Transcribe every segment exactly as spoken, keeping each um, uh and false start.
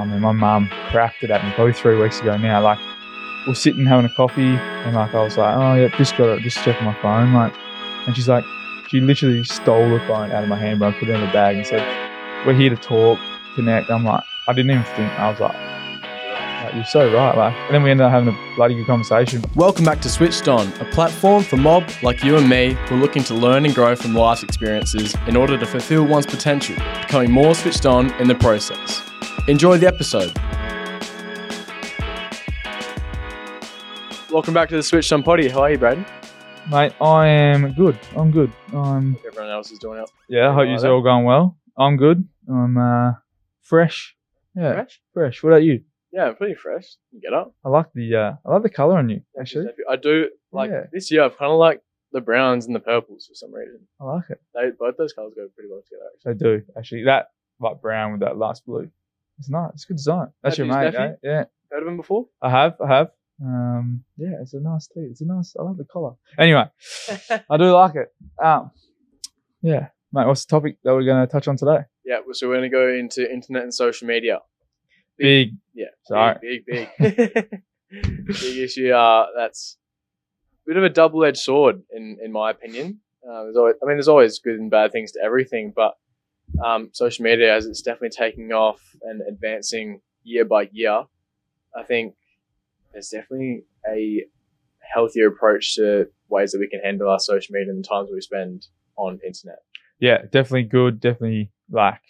I mean, my mum cracked it at me probably three weeks ago now. Like, we're sitting having a coffee, and like I was like, oh yeah, just got just check my phone, like. And she's like, she literally stole the phone out of my hand, but I put it in a bag and said, "We're here to talk, connect." I'm like, I didn't even think. I was like, like you're so right, like. And then we ended up having a bloody good conversation. Welcome back to Switched On, a platform for mob like you and me who are looking to learn and grow from life's experiences in order to fulfill one's potential, becoming more switched on in the process. Enjoy the episode. Welcome back to the Switched On Potty. How are you, Brayden? Mate, I am good. I'm good. I'm... Everyone else is doing it. Yeah, I hope you're all going well. I'm good. I'm uh, fresh. Yeah, fresh. Fresh. What about you? Yeah, I'm pretty fresh. You get up. I like the uh, I like the color on you. Actually, I do. Like yeah. This year, I've kind of like the browns and the purples for some reason. I like it. They, both those colors go pretty well together. Actually. They do. Actually, that like brown with that last blue. It's nice. It's a good design. That's Happy's your mate. Eh? Yeah. Heard of him before? I have. I have. Um, yeah, it's a nice tea. It's a nice, I love the collar. Anyway, I do like it. Um, yeah, mate, what's the topic that we're going to touch on today? Yeah, well, so we're going to go into internet and social media. Big. big yeah. Sorry. Big, big, big. Big issue. Uh, that's a bit of a double-edged sword in, in my opinion. Uh, there's always, I mean, there's always good and bad things to everything, but, um, social media, as it's definitely taking off and advancing year by year, I think there's definitely a healthier approach to ways that we can handle our social media and the times we spend on internet. Yeah, definitely good. Definitely, like,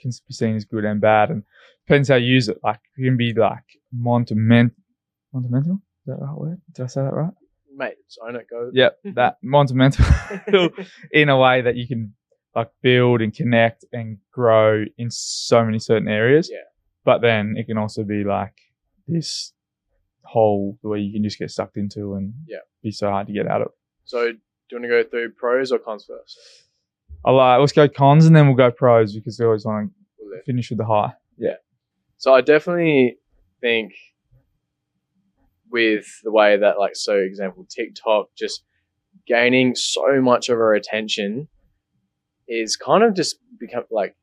can be seen as good and bad, and depends how you use it. Like, you can be like monumental. Monumental? Is that the right word? Did I say that right? Mate, it's own it, go. Yeah, that monumental in a way that you can like build and connect and grow in so many certain areas. Yeah. But then it can also be like this hole the way you can just get sucked into and yeah. be so hard to get out of. So do you want to go through pros or cons first? I'll, uh, let's go cons and then we'll go pros because we always want to finish with the high. Yeah. So I definitely think with the way that, like, so example, TikTok just gaining so much of our attention is kind of just become like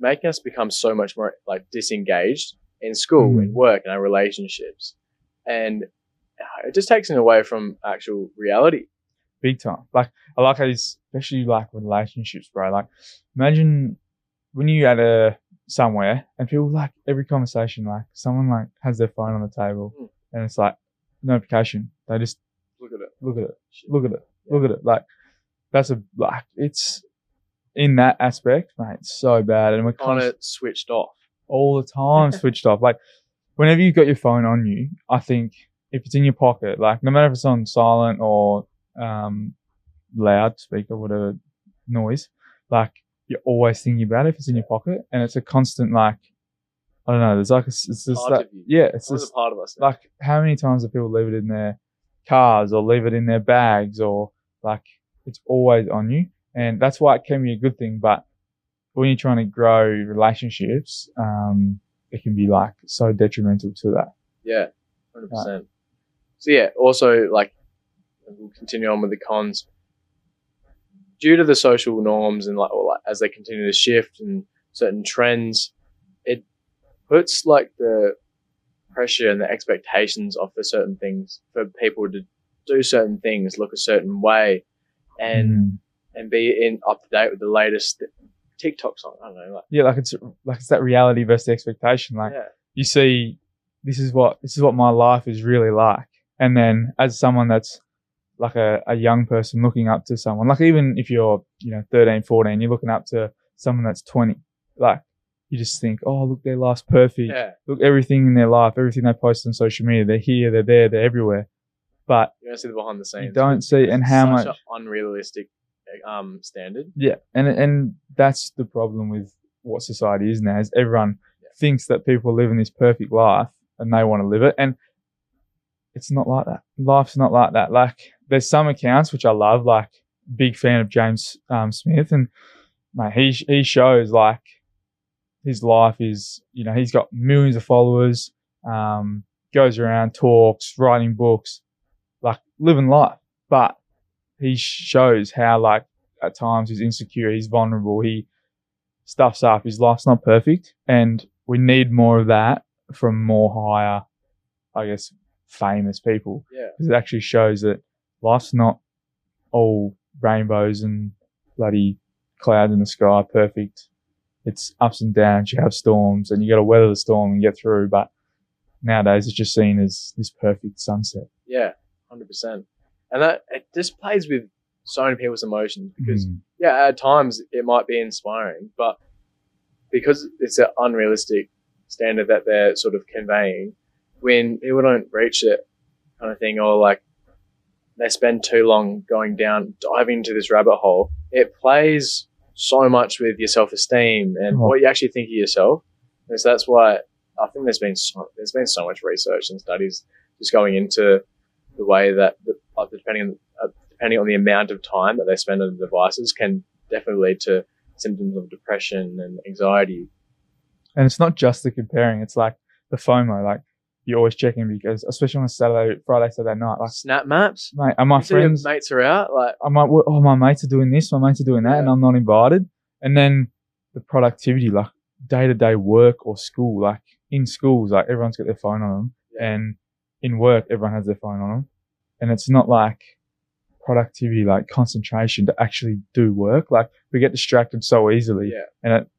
making us become so much more like disengaged in school, mm. in work, in our relationships. And it just takes it away from actual reality. Big time. Like, I like how these, especially like relationships, bro. Like, imagine when you at a somewhere and people like every conversation, like someone like has their phone on the table mm. and it's like notification. They just look at it, look at it, Shit. look at it, yeah. look at it. Like, that's a, like, it's in that aspect, mate, it's so bad. And we're kind of switched off. All the time switched off. Like, whenever you've got your phone on you, I think if it's in your pocket, like no matter if it's on silent or um loud speaker, whatever noise, like you're always thinking about it if it's in your pocket, and it's a constant, like, I don't know, there's like a, it's just part that, yeah, it's just a part of us now. Like, how many times do people leave it in their cars or leave it in their bags, or like it's always on you? And that's why it can be a good thing, but when you're trying to grow relationships, um, it can be like so detrimental to that. Yeah, one hundred percent. Right. So yeah, also like we'll continue on with the cons. Due to the social norms and like, or like as they continue to shift and certain trends, it puts like the pressure and the expectations off for certain things, for people to do certain things, look a certain way, and mm. and be in up to date with the latest Th- TikTok song, I don't know. Like, yeah, like it's like it's that reality versus the expectation. Like yeah. you see, this is what this is what my life is really like. And then as someone that's like a, a young person looking up to someone, like even if you're, you know, thirteen, fourteen, you're looking up to someone that's twenty. Like you just think, oh, look, their life's perfect. Yeah. Look, everything in their life, everything they post on social media, they're here, they're there, they're everywhere. But you don't see the behind the scenes. You don't see it's and how much an unrealistic um standard. Yeah, and and that's the problem with what society is now, is everyone yeah. thinks that people live in this perfect life and they want to live it, and it's not like that. Life's not like that. Like, there's some accounts which I love, like big fan of James um, Smith, and mate, he he shows like his life is, you know, he's got millions of followers, um goes around, talks, writing books, like living life, but he shows how, like, at times he's insecure, he's vulnerable, he stuffs up, his life's not perfect. And we need more of that from more higher, I guess, famous people. Yeah. Because it actually shows that life's not all rainbows and bloody clouds in the sky, perfect. It's ups and downs. You have storms and you got to weather the storm and get through. But nowadays it's just seen as this perfect sunset. Yeah, one hundred percent. And that it just plays with so many people's emotions because, mm. yeah, at times it might be inspiring, but because it's an unrealistic standard that they're sort of conveying, when people don't reach it kind of thing, or like they spend too long going down, diving into this rabbit hole, it plays so much with your self-esteem and oh. what you actually think of yourself. And so that's why I think there's been so, there's been so much research and studies just going into the way that the, like depending on, uh, depending on the amount of time that they spend on the devices can definitely lead to symptoms of depression and anxiety. And it's not just the comparing. It's like the FOMO. Like you're always checking because, especially on a Saturday, Friday, Saturday night. Like Snap Maps. Mate, and my you friends, see your mates are out. Like I might, like, oh, my mates are doing this, my mates are doing that, yeah. and I'm not invited. And then the productivity, like day-to-day work or school. Like in schools, like everyone's got their phone on them, yeah. and in work, everyone has their phone on them. And it's not like productivity, like concentration to actually do work. Like we get distracted so easily, yeah. and, it,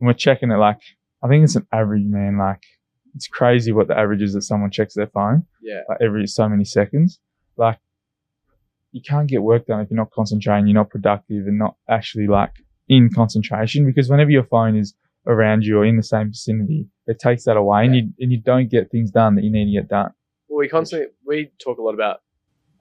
and we're checking it. Like I think it's an average, man. Like it's crazy what the average is that someone checks their phone. Yeah, like every so many seconds. Like you can't get work done if you're not concentrating, you're not productive, and not actually like in concentration. Because whenever your phone is around you or in the same vicinity, it takes that away, yeah. and you and you don't get things done that you need to get done. Well, we constantly we talk a lot about.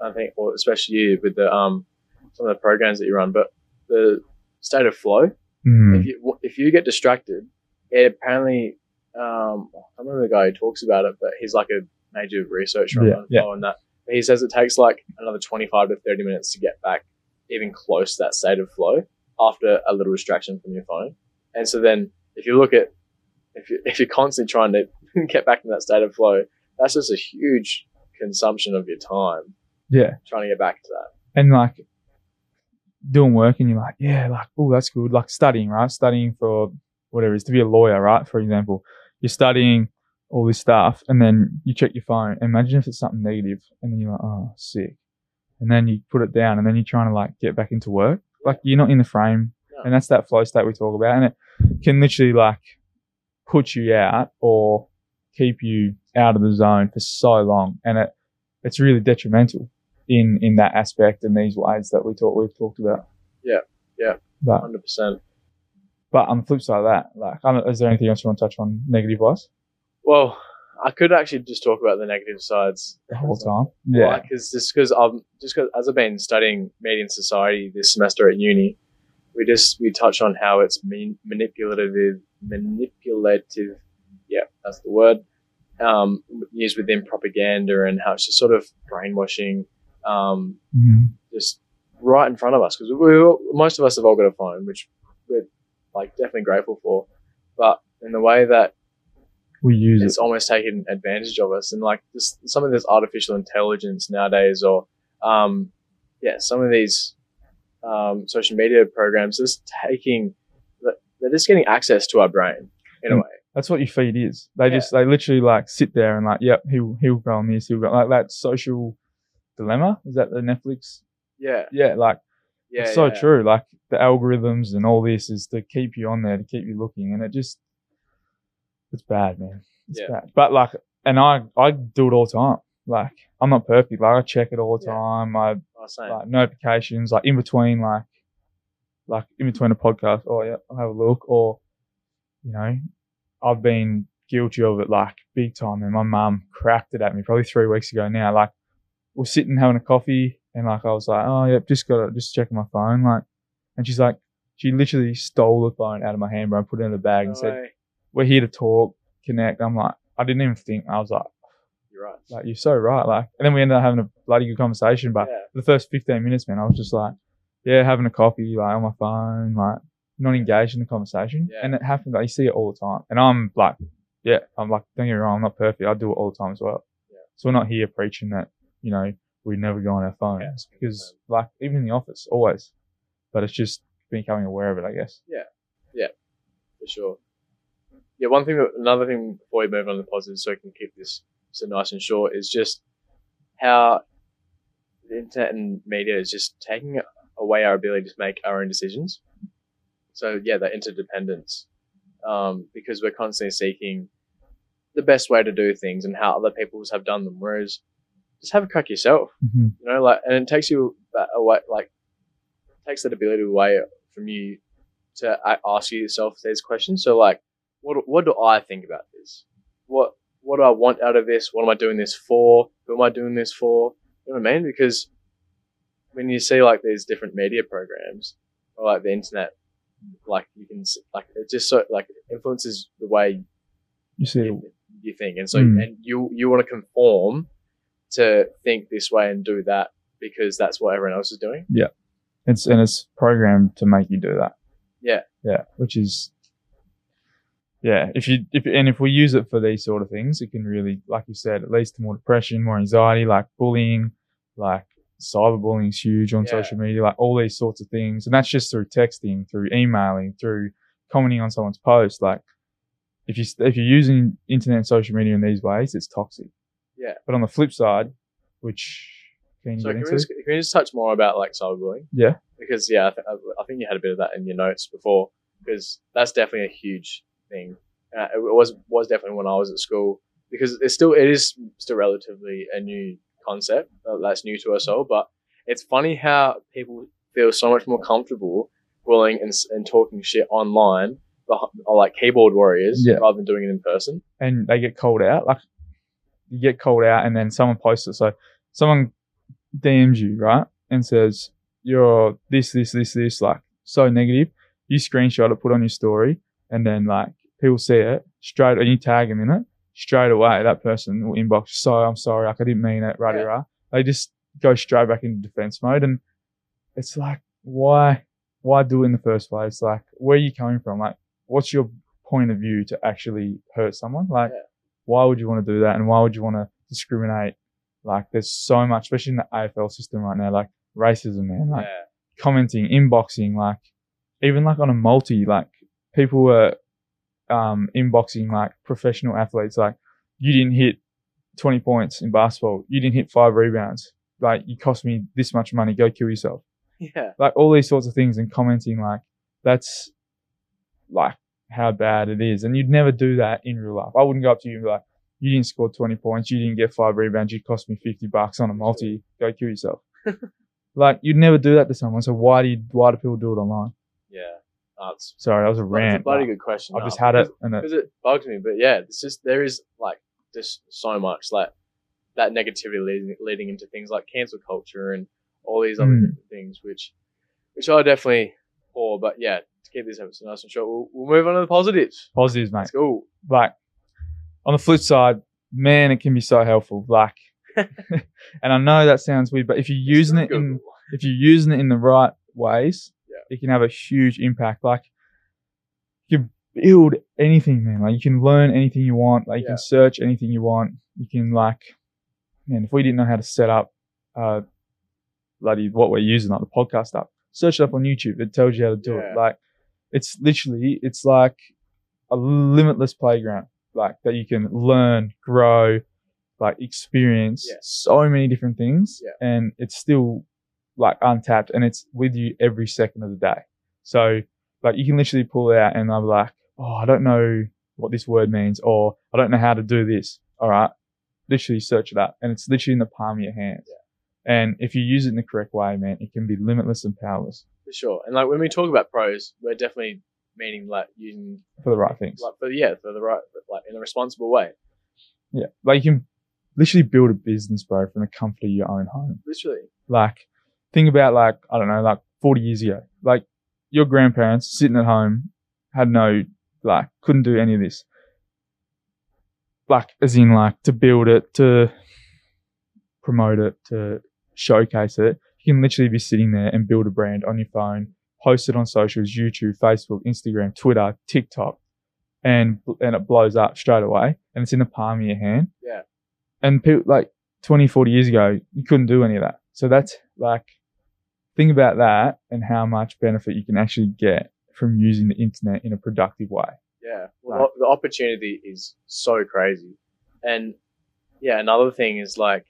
I think, or especially you with the um some of the programs that you run, but the state of flow. Mm. If you if you get distracted, it apparently um I remember the guy who talks about it, but he's like a major researcher yeah, on yeah. flow and that. But he says it takes like another twenty-five to thirty minutes to get back even close to that state of flow after a little distraction from your phone. And so then if you look at if you if you're constantly trying to get back in that state of flow, that's just a huge consumption of your time. Yeah. Trying to get back to that. And like doing work and you're like, yeah, like, oh, that's good. Like studying, right? Studying for whatever it is, to be a lawyer, right? For example, you're studying all this stuff and then you check your phone. Imagine if it's something negative and then you're like, oh, sick. And then you put it down and then you're trying to like get back into work. Like you're not in the frame. No. And that's that flow state we talk about. And it can literally like put you out or keep you out of the zone for so long. And it it's really detrimental. In, in that aspect and these ways that we talk, we've talked about. Yeah, yeah, but, one hundred percent. But on the flip side of that, like, I don't, is there anything else you want to touch on negative-wise? Well, I could actually just talk about the negative sides. The whole time? Yeah. Like, cause, just because I'm, just cause, as I've been studying media and society this semester at uni, we just, we touched on how it's mean, manipulative, manipulative, yeah, that's the word, um, used within propaganda and how it's just sort of brainwashing um mm-hmm. just right in front of us, because we all, most of us have all got a phone, which we're like definitely grateful for, but in the way that we use it's it. Almost taken advantage of us, and like this some of this artificial intelligence nowadays, or um yeah some of these um social media programs just taking they're just getting access to our brain in mm-hmm. a way. That's what your feed is. They yeah. just they literally like sit there and like yep he'll he'll go on this, he'll go like that social dilemma, is that the Netflix? Yeah, yeah, like yeah, it's so yeah. true. Like the algorithms and all this is to keep you on there, to keep you looking, and it just it's bad, man. It's yeah. bad. But like, and I I do it all the time. Like I'm not perfect. Like I check it all the yeah. time. I oh, like notifications, like in between, like like in between a podcast. Oh yeah, I'll have a look. Or you know, I've been guilty of it like big time, and my mum cracked it at me probably three weeks ago now. Like. We're sitting having a coffee and like I was like, oh yeah, just gotta just checking my phone, like, and she's like, she literally stole the phone out of my hand, bro, and put it in the bag no and said, way. We're here to talk, connect. I'm like, I didn't even think. I was like, you're right, like you're so right, like. And then we ended up having a bloody good conversation, but yeah. the first fifteen minutes, man, I was just like, yeah, having a coffee, like on my phone, like not engaged in the conversation, yeah. and it happened. Like you see it all the time, and I'm like, yeah, I'm like, don't get me wrong, I'm not perfect. I do it all the time as well. Yeah. So we're not here preaching that. You know, we never go on our phones yeah, because, like, even in the office, always. But it's just becoming aware of it, I guess. Yeah, yeah, for sure. yeah, one thing, that, another thing before we move on to the positives, so we can keep this so nice and short, is just how the internet and media is just taking away our ability to make our own decisions. So yeah, that interdependence, um, because we're constantly seeking the best way to do things and how other people have done them. Whereas just have a crack yourself, mm-hmm. you know, like, and it takes you away, like takes that ability away from you to ask yourself these questions. So like, what, what do I think about this? What, what do I want out of this? What am I doing this for? Who am I doing this for? You know what I mean? Because when you see like these different media programs or like the internet, like you can, like it just so like influences the way you see you, it. you think, and so mm. and you you want to conform to think this way and do that because that's what everyone else is doing. Yeah, it's and it's programmed to make you do that. Yeah, yeah, which is yeah. If you if and if we use it for these sort of things, it can really, like you said, it leads to more depression, more anxiety, like bullying, like. Cyberbullying is huge on yeah. social media, like all these sorts of things, and that's just through texting, through emailing, through commenting on someone's post. Like, if you if you're using internet and social media in these ways, it's toxic. Yeah. But on the flip side, which can so you get can, into? We just, can we just touch more about like cyberbullying? Yeah. Because yeah, I, th- I think you had a bit of that in your notes before, because that's definitely a huge thing. Uh, it was was definitely when I was at school, because it's still it is still relatively a new. Concept that's new to us all, but it's funny how people feel so much more comfortable bullying and, and talking shit online, but are like keyboard warriors yeah. rather than doing it in person. And they get called out, like you get called out, and then someone posts it. So someone D Ms you, right, and says you're this, this, this, this, like so negative. You screenshot it, put on your story, and then like people see it straight, and you tag them in it. Straight away, that person will inbox, so I'm sorry, like I didn't mean it, right, yeah. right. They just go straight back into defense mode, and it's like, why, why do it in the first place? Like, where are you coming from? Like, what's your point of view to actually hurt someone? Like, yeah. why would you want to do that, and why would you want to discriminate? Like, there's so much, especially in the A F L system right now, like racism, man. Like, yeah. commenting, inboxing, like even like on a multi, like people were. Um, inboxing like professional athletes, like you didn't hit twenty points in basketball, you didn't hit five rebounds, like you cost me this much money, go kill yourself. Yeah, like all these sorts of things, and commenting, like that's like how bad it is, and you'd never do that in real life. I wouldn't go up to you and be like, you didn't score twenty points, you didn't get five rebounds, you cost me fifty bucks on a multi, go kill yourself. Like you'd never do that to someone. So why do you, why do people do it online? Yeah. That's, Sorry, that was a rant. That's a bloody good question. I no, just had because, it and it, it bugs me. But yeah, it's just there is like just so much like that negativity leading, leading into things like cancel culture and all these other mm. different things, which which are definitely poor. But yeah, to keep this episode nice and short, we'll, we'll move on to the positives. Positives, mate. It's cool. Like on the flip side, man, it can be so helpful. Like, and I know that sounds weird, but if you're using it Google. in if you're using it in the right ways. It can have a huge impact. Like you can build anything, man. Like you can learn anything you want. Like you yeah. can search anything you want. You can like, man, if we didn't know how to set up uh bloody what we're using, like the podcast app, search it up on YouTube. It tells you how to do yeah. it. Like it's literally, it's like a limitless playground, like that you can learn, grow, like experience yeah. so many different things. Yeah. And it's still like untapped, and it's with you every second of the day. So like you can literally pull it out, and I'm like, oh, I don't know what this word means, or I don't know how to do this. All right, literally search it up, and it's literally in the palm of your hand. Yeah. And if you use it in the correct way, man, it can be limitless and powerless. For sure. And like when we talk about pros, we're definitely meaning like using for the right things. Like for yeah, for the right, like in a responsible way. Yeah, like you can literally build a business, bro, from the comfort of your own home. Literally. Like. Think about like, I don't know, like forty years ago, like your grandparents sitting at home had no, like couldn't do any of this. Like as in like to build it, to promote it, to showcase it. You can literally be sitting there and build a brand on your phone, post it on socials, YouTube, Facebook, Instagram, Twitter, TikTok, and, and it blows up straight away, and it's in the palm of your hand. Yeah. And people like twenty, forty years ago, you couldn't do any of that. So that's like, think about that and how much benefit you can actually get from using the internet in a productive way. Yeah. Yeah. Well, like, the, the opportunity is so crazy. And yeah, another thing is like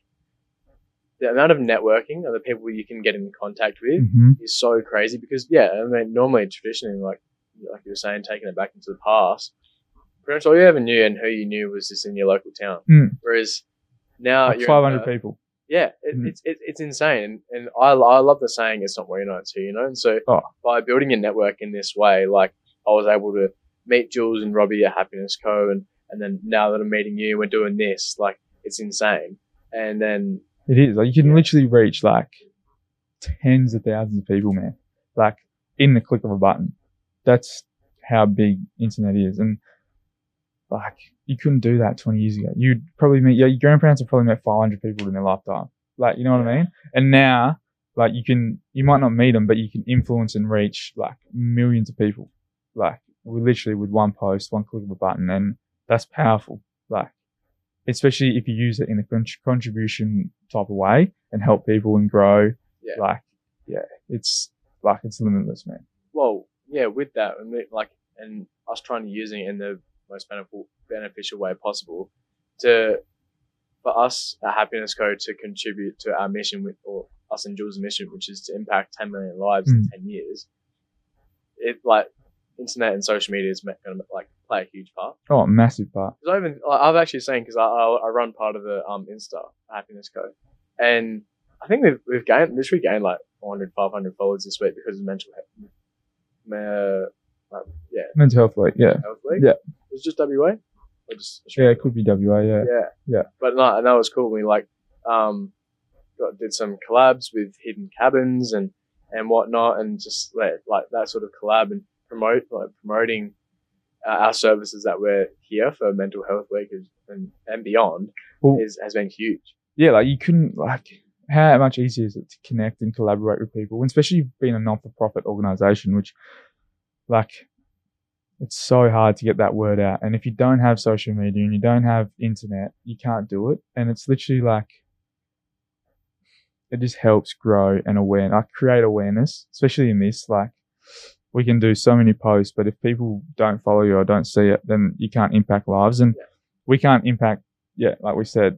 the amount of networking and the people you can get in contact with mm-hmm. is so crazy because, yeah, I mean, normally traditionally, like like you were saying, taking it back into the past, pretty much all you ever knew and who you knew was just in your local town. Mm. Whereas now like you're five hundred a, people. Yeah, it, mm. it's it, it's insane. And, and I, I love the saying, it's not where you know, it's who you know. And so oh. by building your network in this way, like I was able to meet Jules and Robbie at Happiness Co. And, and then now that I'm meeting you, we're doing this. Like, it's insane. And then... It is. Like, you can yeah. literally reach, like, tens of thousands of people, man. Like, in the click of a button. That's how big internet is. And, like, you couldn't do that twenty years ago. You'd probably meet... Yeah, your grandparents have probably met five hundred people in their lifetime. Like, you know what I mean? And now, like, you can... You might not meet them, but you can influence and reach, like, millions of people. Like, we literally with one post, one click of a button. And that's powerful. Like, especially if you use it in a con- contribution type of way and help people and grow. Yeah. Like, yeah, it's like, it's limitless, man. Well, yeah, with that, and like, and us trying to use it in the most beneficial way possible to, for us at Happiness Co to contribute to our mission with, or us and Jules' mission, which is to impact ten million lives mm. in ten years. It like, internet and social media is going to like play a huge part. Oh, massive part. Cause I've been, I've actually seen because I, I I run part of the um Insta Happiness Co, and I think we've we've gained literally gained like four hundred, five hundred followers this week because of mental health. Uh, like, yeah, mental health week. Yeah, health week. Yeah, it was just W A. Or just yeah, it could be W A. Yeah, yeah, yeah. But no, and that was cool. We like um got, did some collabs with Hidden Cabins and and whatnot, and just like, like that sort of collab and. promote like promoting uh, our services that we're here for mental health week and, and beyond well, is, has been huge. Yeah, like you couldn't like how much easier is it to connect and collaborate with people, especially being a non-for-profit organization, which like it's so hard to get that word out. And if you don't have social media and you don't have internet, you can't do it. And it's literally like it just helps grow and aware like create awareness, especially in this like. We can do so many posts, but if people don't follow you or don't see it, then you can't impact lives. And yeah. we can't impact, yeah, like we said,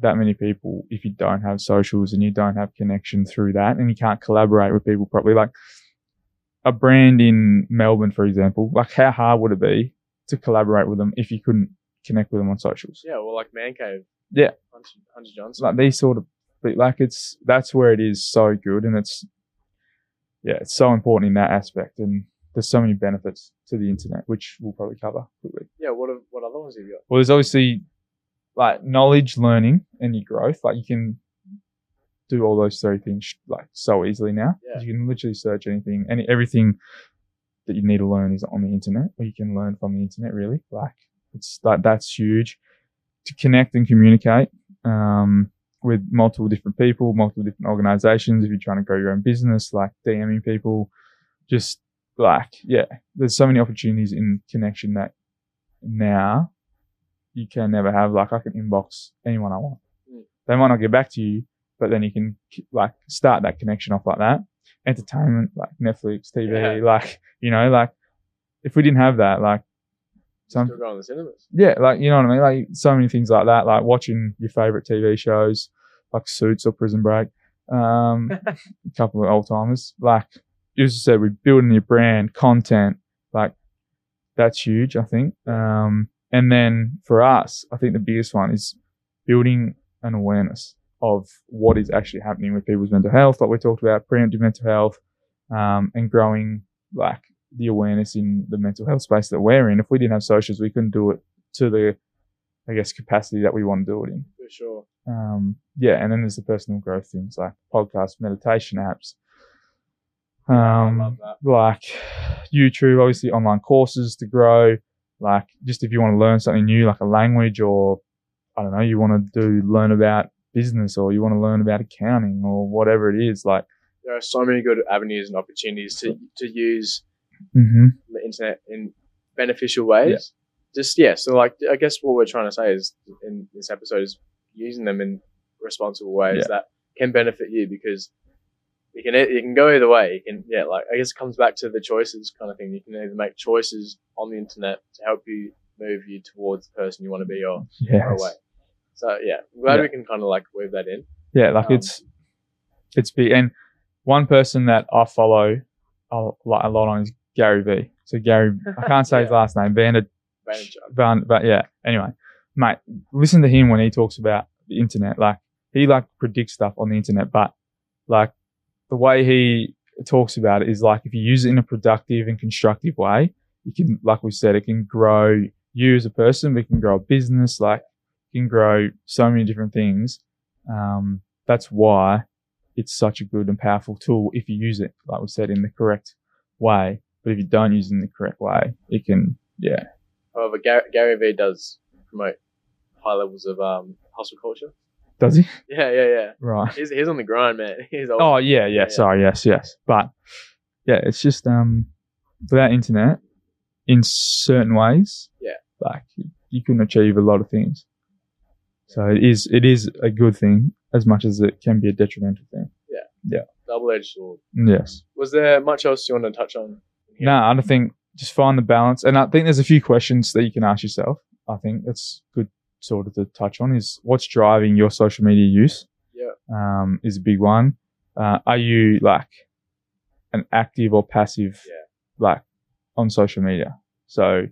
that many people if you don't have socials and you don't have connection through that and you can't collaborate with people properly. Like a brand in Melbourne, for example, like how hard would it be to collaborate with them if you couldn't connect with them on socials? Yeah, well, like Man Cave. Yeah. Hunter, Hunter Johnson. Like these sort of, like it's, that's where it is so good and it's, yeah, it's so important in that aspect, and there's so many benefits to the internet, which we'll probably cover quickly. Yeah, what have, what other ones have you got? Well, there's obviously like knowledge, learning, and your growth. Like you can do all those three things like so easily now. Yeah. You can literally search anything, any everything that you need to learn is on the internet, or you can learn from the internet. Really, like it's like that's huge to connect and communicate. Um, with multiple different people, multiple different organizations. If you're trying to grow your own business, like DMing people, just like, yeah, there's so many opportunities in connection that now you can never have. Like I can inbox anyone I want. Mm. They might not get back to you, but then you can like start that connection off like that. Entertainment, like Netflix, T V, yeah. like, you know, like if we didn't have that, like, Some, still going to the cinemas. Yeah, like, you know what I mean? Like, so many things like that, like watching your favourite T V shows, like Suits or Prison Break, um, a couple of old-timers. Like, you just said, we're building your brand, content, like, that's huge, I think. Um, and then for us, I think the biggest one is building an awareness of what is actually happening with people's mental health, like we talked about, preemptive mental health, um, and growing, like, the awareness in the mental health space that we're in. If we didn't have socials, we couldn't do it to the, I guess, capacity that we want to do it in. For sure. Um, yeah, and then there's the personal growth things like podcasts, meditation apps, um, I love that. Like YouTube, obviously online courses to grow. Like just if you want to learn something new, like a language, or I don't know, you want to do learn about business, or you want to learn about accounting, or whatever it is. Like there are so many good avenues and opportunities to to use. Mm-hmm. The internet in beneficial ways. Yeah. Just yeah. So like, I guess what we're trying to say is in this episode is using them in responsible ways yeah. that can benefit you because you can you can go either way. You can yeah, like I guess it comes back to the choices kind of thing. You can either make choices on the internet to help you move you towards the person you want to be, or yes. far away. So yeah, I'm glad yeah. we can kind of like weave that in. Yeah, like um, it's it's big. And one person that I follow a lot on is Gary V. So Gary, I can't say yeah. his last name. Vander, Vander, but yeah. Anyway, mate, listen to him when he talks about the internet. Like he like predicts stuff on the internet, but like the way he talks about it is like if you use it in a productive and constructive way, you can, like we said, it can grow you as a person. We can grow a business. Like you can grow so many different things. Um, that's why it's such a good and powerful tool if you use it, like we said, in the correct way. But if you don't use it in the correct way, it can, yeah. However, Gary, Gary V does promote high levels of um, hustle culture. Does he? Yeah, yeah, yeah. Right. He's, he's on the grind, man. He's old. Oh, yeah, yeah, yeah. Sorry, yes, yes. But, yeah, it's just um, without internet, in certain ways, yeah, like you can achieve a lot of things. So it is, it is a good thing as much as it can be a detrimental thing. Yeah. Yeah. Double-edged sword. Yes. Was there much else you want to touch on? No, nah, I don't think, just find the balance. And I think there's a few questions that you can ask yourself. I think that's good sort of to touch on is what's driving your social media use? Yeah. Um, is a big one. Uh, are you like an active or passive, yeah. like on social media? So,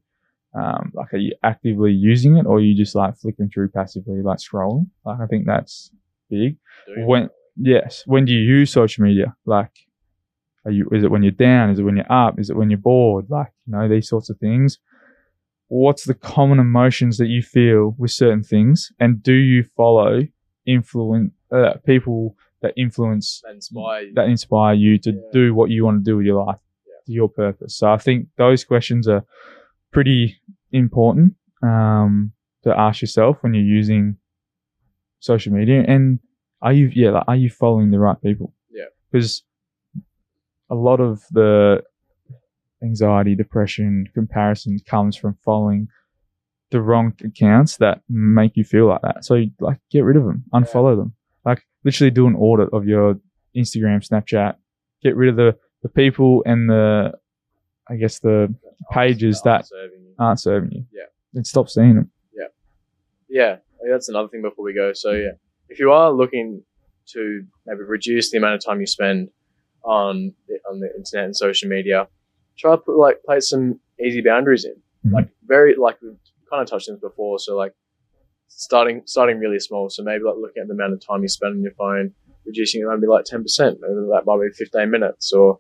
Um, like, are you actively using it, or are you just like flicking through passively, like scrolling? Like, I think that's big. Doing when, it. yes, when do you use social media? Like, are you, is it when you're down? Is it when you're up? Is it when you're bored? Like, you know, these sorts of things. What's the common emotions that you feel with certain things? And do you follow influence, uh, people that influence, that inspire you, that inspire you to yeah. do what you want to do with your life, yeah. to your purpose? So, I think those questions are pretty important um to ask yourself when you're using social media. And are you yeah like, are you following the right people? Yeah, because a lot of the anxiety, depression, comparison comes from following the wrong accounts that make you feel like that. So you, like get rid of them, unfollow yeah. them. Like literally do an audit of your Instagram, Snapchat, get rid of the the people and the I guess the pages that, aren't, that serving aren't serving you. Yeah. And stop seeing them. Yeah. Yeah. That's another thing before we go. So, yeah, if you are looking to maybe reduce the amount of time you spend on the, on the internet and social media, try to put, like, place some easy boundaries in. Mm-hmm. Like, very, like, we've kind of touched on this before. So, like, starting starting really small. So, maybe, like, looking at the amount of time you spend on your phone, reducing it might be, like, ten percent. Maybe that might be fifteen minutes or...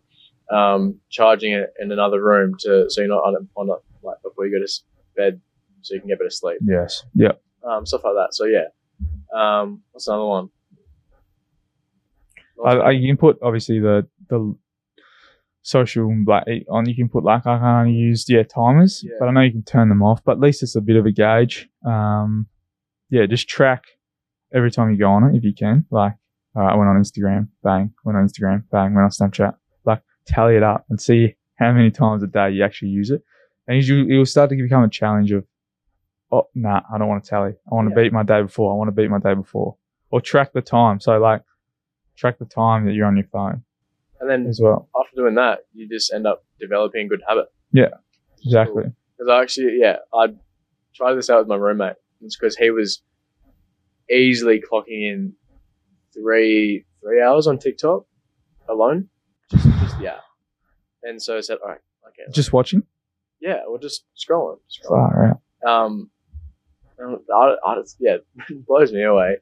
Um, charging it in another room to so you're not on it, on it like before you go to bed, so you can get better sleep. Yes. Yeah. Um, stuff like that. So yeah. Um, what's another one? I, I, you can put obviously the the social like on. You can put like I can't use yeah timers, yeah. but I know you can turn them off. But at least it's a bit of a gauge. Um, yeah, just track every time you go on it if you can. Like, all right, I went on Instagram, bang. Went on Instagram, bang. Went on Snapchat. Tally it up and see how many times a day you actually use it. And you, it will start to become a challenge of, oh, nah, I don't want to tally. I want to yeah. beat my day before. I want to beat my day before. Or track the time. So, like, track the time that you're on your phone. And then as well, after doing that, you just end up developing a good habit. Yeah, exactly. Because cool. I actually, yeah, I tried this out with my roommate. It's because he was easily clocking in three three hours on TikTok alone. Just, just yeah, and so I said, all right, okay. Just watching? Yeah, we're just scrolling. scrolling. Far out. Um, I, I just, yeah, it blows me away.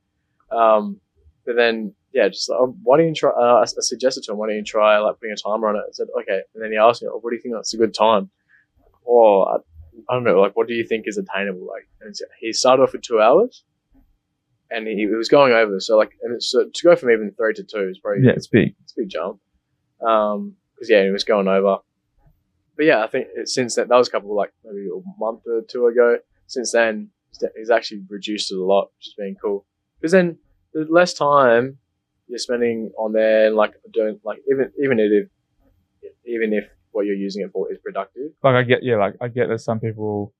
Um, but then yeah, just like, oh, why don't you try? Uh, I, I suggested to him, why don't you try like putting a timer on it? I said, okay, and then he asked me, oh, what do you think that's a good time? Or I, I don't know, like what do you think is attainable? Like, and he started off with two hours, and he, he was going over. So like, and it's, so to go from even three to two is probably yeah, it's big, it's a big jump. Um, because yeah, it was going over, but yeah, I think it, since that that was a couple of, like maybe a month or two ago. Since then, he's actually reduced it a lot, which has been cool. Because then the less time you're spending on there, and like doing like even even if even if what you're using it for is productive. Like I get yeah, like I get there's some people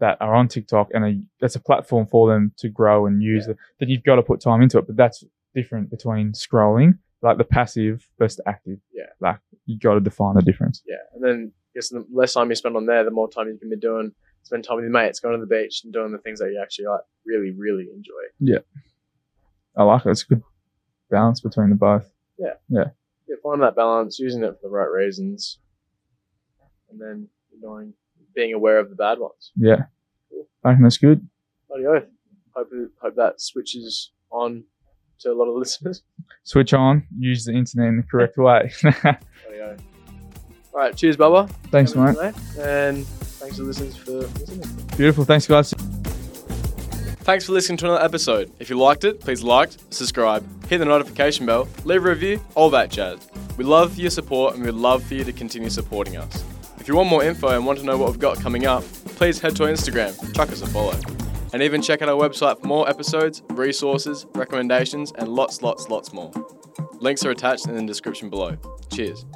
that are on TikTok and that's a platform for them to grow and use. Yeah. That you've got to put time into it, but that's different between scrolling like the passive versus the active. Yeah. Like you got to define the difference. Yeah. And then I guess the less time you spend on there, the more time you can be doing, spend time with your mates, going to the beach and doing the things that you actually like really, really enjoy. Yeah. I like it. It's a good balance between the both. Yeah. Yeah. Yeah, find that balance, using it for the right reasons, and then knowing, being aware of the bad ones. Yeah. Cool. I think that's good. Bloody oath. Hope, hope that switches on to a lot of listeners. Switch on. Use the internet in the correct way. Bloody oath. All right. Cheers, Bubba. Thanks, mate. And thanks to the listeners for listening. Beautiful. Thanks, guys. Thanks for listening to another episode. If you liked it, please like, subscribe, hit the notification bell, leave a review, all that jazz. We love your support and we'd love for you to continue supporting us. If you want more info and want to know what we've got coming up, please head to our Instagram, chuck us a follow. And even check out our website for more episodes, resources, recommendations, and lots, lots, lots more. Links are attached in the description below. Cheers.